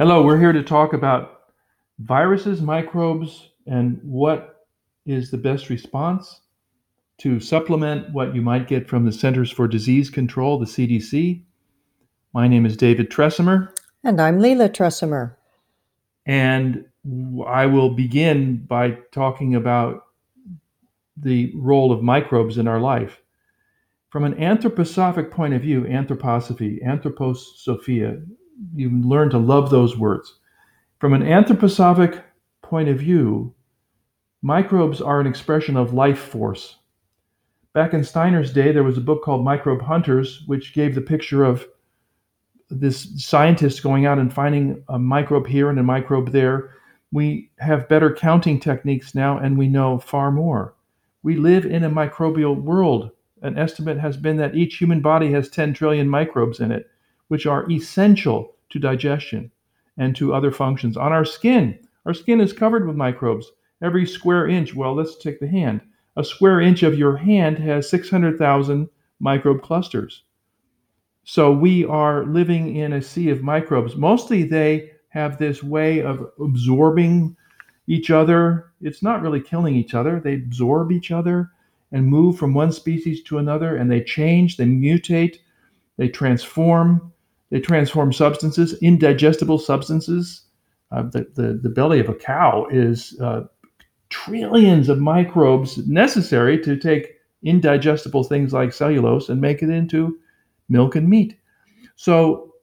Hello, we're here to talk about viruses, microbes, and what is the best response to supplement what you might get from the Centers for Disease Control, the CDC. My name is David Tresemer. And I'm Lila Tresemer. And I will begin by talking about the role of microbes in our life. From an anthroposophic point of view, anthroposophy, anthroposophia, you learn to love those words. From an anthroposophic point of view, microbes are an expression of life force. Back in Steiner's day, there was a book called Microbe Hunters, which gave the picture of this scientist going out and finding a microbe here and a microbe there. We have better counting techniques now, and we know far more. We live in a microbial world. An estimate has been that each human body has 10 trillion microbes in it, which are essential to digestion and to other functions. On our skin is covered with microbes. Every square inch, well, let's take the hand. A square inch of your hand has 600,000 microbe clusters. So we are living in a sea of microbes. Mostly they have this way of absorbing each other. It's not really killing each other. They absorb each other and move from one species to another, and they change, they mutate, they transform substances, indigestible substances. The belly of a cow is trillions of microbes necessary to take indigestible things like cellulose and make it into milk and meat. So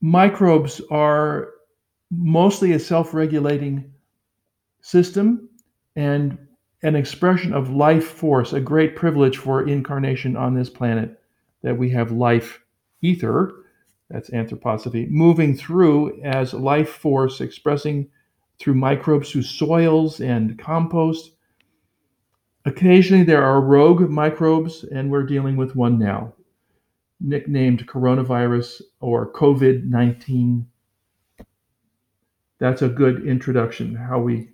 microbes are mostly a self-regulating system and an expression of life force, a great privilege for incarnation on this planet that we have life ether, that's anthroposophy, moving through as life force, expressing through microbes, through soils and compost. Occasionally there are rogue microbes, and we're dealing with one now, nicknamed coronavirus or COVID-19. That's a good introduction, how we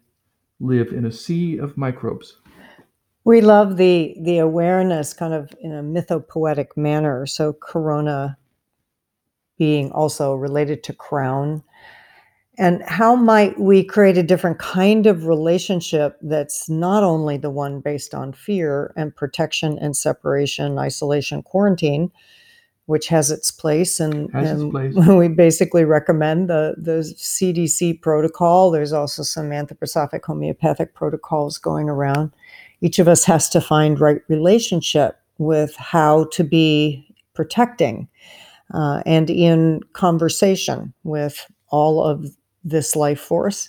live in a sea of microbes. We love the awareness kind of in a mythopoetic manner. So corona being also related to crown. And how might we create a different kind of relationship that's not only the one based on fear and protection and separation, isolation, quarantine, which has its place. And we basically recommend the CDC protocol. There's also some anthroposophic homeopathic protocols going around. Each of us has to find right relationship with how to be protecting and in conversation with all of this life force.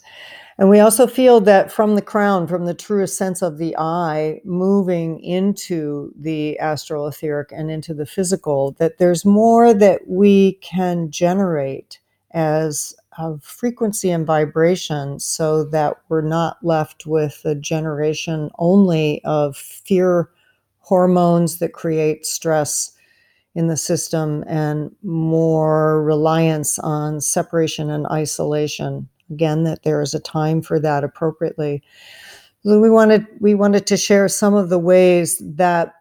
And we also feel that from the crown, from the truest sense of the I, moving into the astral etheric and into the physical, that there's more that we can generate as of frequency and vibration so that we're not left with a generation only of fear hormones that create stress in the system and more reliance on separation and isolation. Again, that there is a time for that appropriately. We wanted to share some of the ways that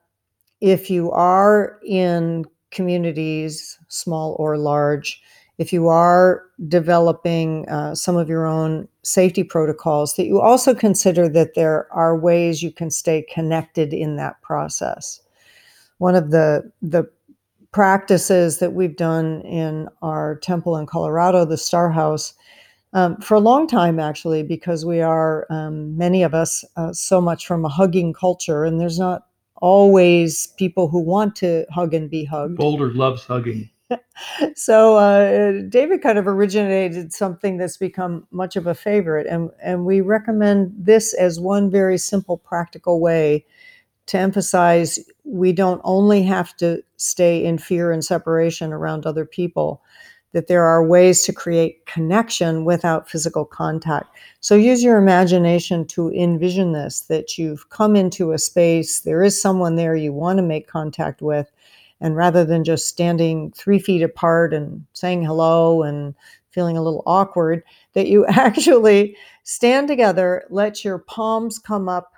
if you are in communities, small or large, if you are developing some of your own safety protocols, that you also consider that there are ways you can stay connected in that process. One of the practices that we've done in our temple in Colorado, the Star House, for a long time actually, because we are, many of us, so much from a hugging culture, and there's not always people who want to hug and be hugged. Boulder loves hugging. So David kind of originated something that's become much of a favorite, and we recommend this as one very simple, practical way to emphasize we don't only have to stay in fear and separation around other people, that there are ways to create connection without physical contact. So use your imagination to envision this, that you've come into a space, there is someone there you want to make contact with, and rather than just standing 3 feet apart and saying hello and feeling a little awkward, that you actually stand together, let your palms come up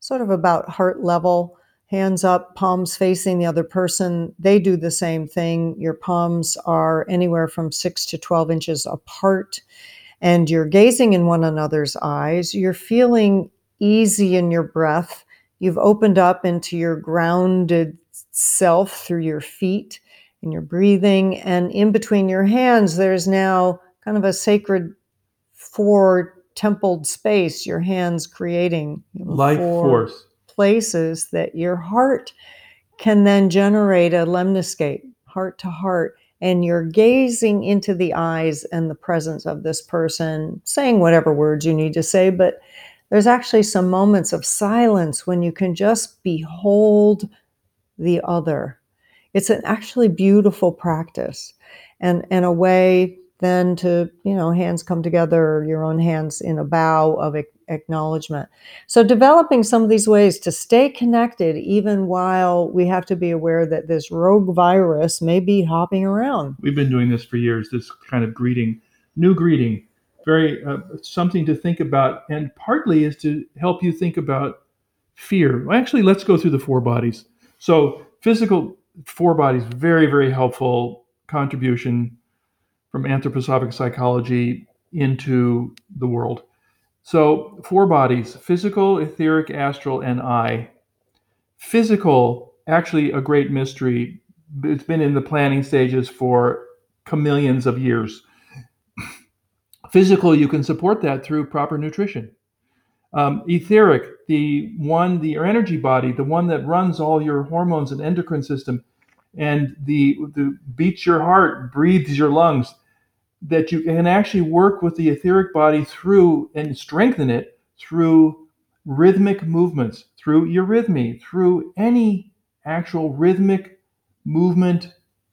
sort of about heart level, hands up, palms facing the other person. They do the same thing. Your palms are anywhere from 6 to 12 inches apart, and you're gazing in one another's eyes. You're feeling easy in your breath. You've opened up into your grounded self through your feet and your breathing. And in between your hands, there's now kind of a sacred four-templed space, your hands creating life force. Places that your heart can then generate a lemniscate, heart to heart, and you're gazing into the eyes and the presence of this person, saying whatever words you need to say, but there's actually some moments of silence when you can just behold the other. It's an actually beautiful practice, and a way then to, you know, hands come together, your own hands in a bow of acknowledgement. So developing some of these ways to stay connected, even while we have to be aware that this rogue virus may be hopping around. We've been doing this for years, this kind of greeting, new greeting, very something to think about, and partly is to help you think about fear. Actually, let's go through the four bodies. So physical four bodies, very, very helpful contribution from anthroposophic psychology into the world. So four bodies, physical, etheric, astral, and I. Physical, actually a great mystery. It's been in the planning stages for millions of years. Physical, you can support that through proper nutrition. Etheric, your energy body, the one that runs all your hormones and endocrine system, and the beats your heart, breathes your lungs, that you can actually work with the etheric body through and strengthen it through rhythmic movements, through eurythmy, through any actual rhythmic movement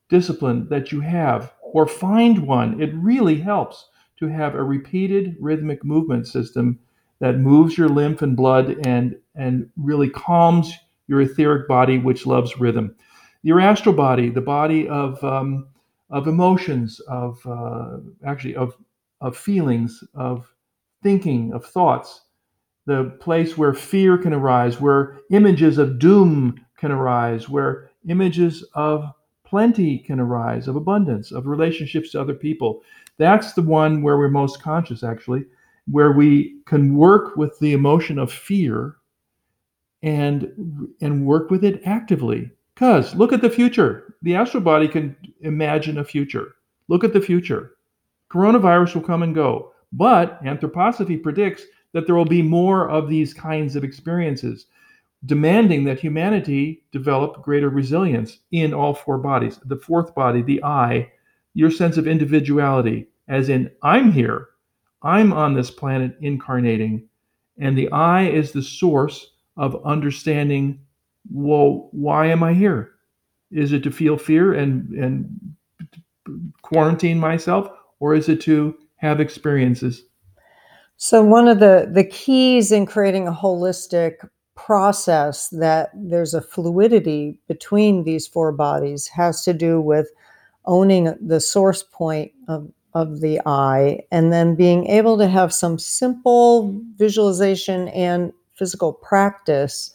discipline that you have, or find one. It really helps to have a repeated rhythmic movement system that moves your lymph and blood and really calms your etheric body, which loves rhythm. Your astral body, the body of emotions, of feelings, of thinking, of thoughts, the place where fear can arise, where images of doom can arise, where images of plenty can arise, of abundance, of relationships to other people. That's the one where we're most conscious, actually, where we can work with the emotion of fear and work with it actively. Because look at the future. The astral body can imagine a future. Look at the future. Coronavirus will come and go. But anthroposophy predicts that there will be more of these kinds of experiences, demanding that humanity develop greater resilience in all four bodies. The fourth body, the I, your sense of individuality, as in I'm here, I'm on this planet incarnating, and the I is the source of understanding. Well, why am I here? Is it to feel fear and quarantine myself, or is it to have experiences? So one of the keys in creating a holistic process that there's a fluidity between these four bodies has to do with owning the source point of the I, and then being able to have some simple visualization and physical practice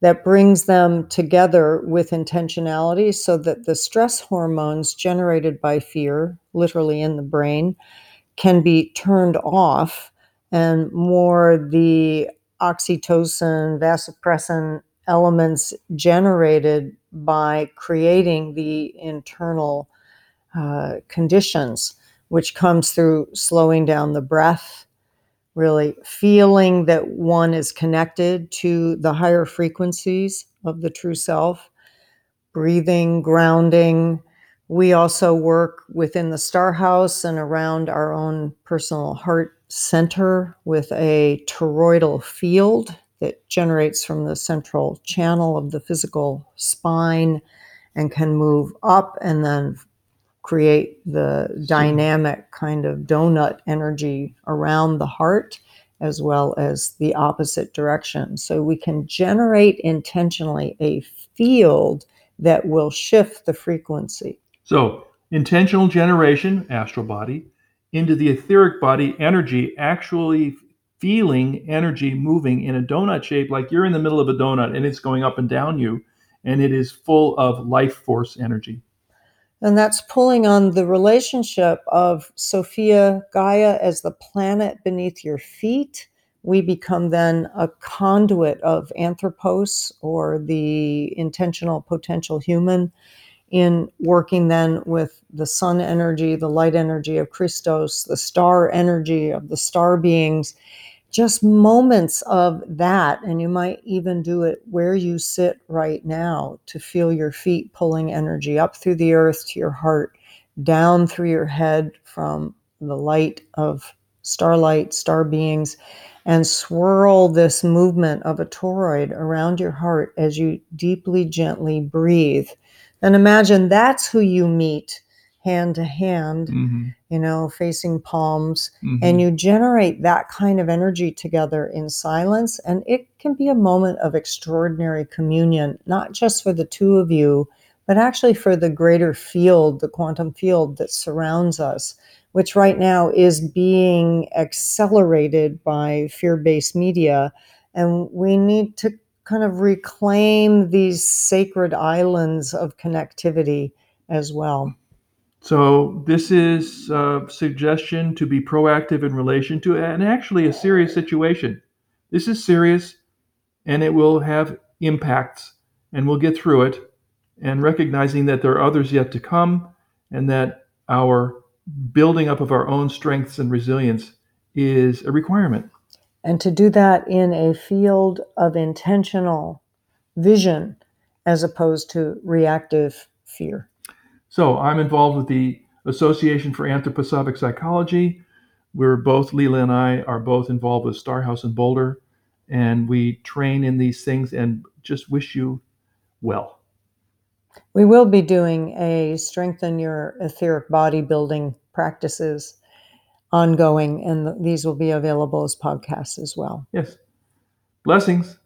that brings them together with intentionality so that the stress hormones generated by fear, literally in the brain, can be turned off, and more the oxytocin, vasopressin elements generated by creating the internal conditions, which comes through slowing down the breath, really feeling that one is connected to the higher frequencies of the true self, breathing, grounding. We also work within the Star House and around our own personal heart center with a toroidal field that generates from the central channel of the physical spine and can move up and then create the dynamic kind of donut energy around the heart, as well as the opposite direction. So we can generate intentionally a field that will shift the frequency. So intentional generation, astral body, into the etheric body, energy, actually feeling energy moving in a donut shape, like you're in the middle of a donut and it's going up and down you, and it is full of life force energy. And that's pulling on the relationship of Sophia Gaia as the planet beneath your feet. We become then a conduit of Anthropos, or the intentional potential human, in working then with the sun energy, the light energy of Christos, the star energy of the star beings, just moments of that. And you might even do it where you sit right now, to feel your feet pulling energy up through the earth to your heart, down through your head from the light of starlight, star beings, and swirl this movement of a toroid around your heart as you deeply, gently breathe. And imagine that's who you meet hand to hand, you know, facing palms, and you generate that kind of energy together in silence. And it can be a moment of extraordinary communion, not just for the two of you, but actually for the greater field, the quantum field that surrounds us, which right now is being accelerated by fear-based media. And we need to kind of reclaim these sacred islands of connectivity as well. So this is a suggestion to be proactive in relation to, and actually a serious situation. This is serious, and it will have impacts, and we'll get through it, and recognizing that there are others yet to come, and that our building up of our own strengths and resilience is a requirement. And to do that in a field of intentional vision as opposed to reactive fear. So I'm involved with the Association for Anthroposophic Psychology. We're both, Lila and I, are both involved with Star House in Boulder, and we train in these things and just wish you well. We will be doing a Strengthen Your Etheric Body Building practices ongoing, and these will be available as podcasts as well. Yes. Blessings.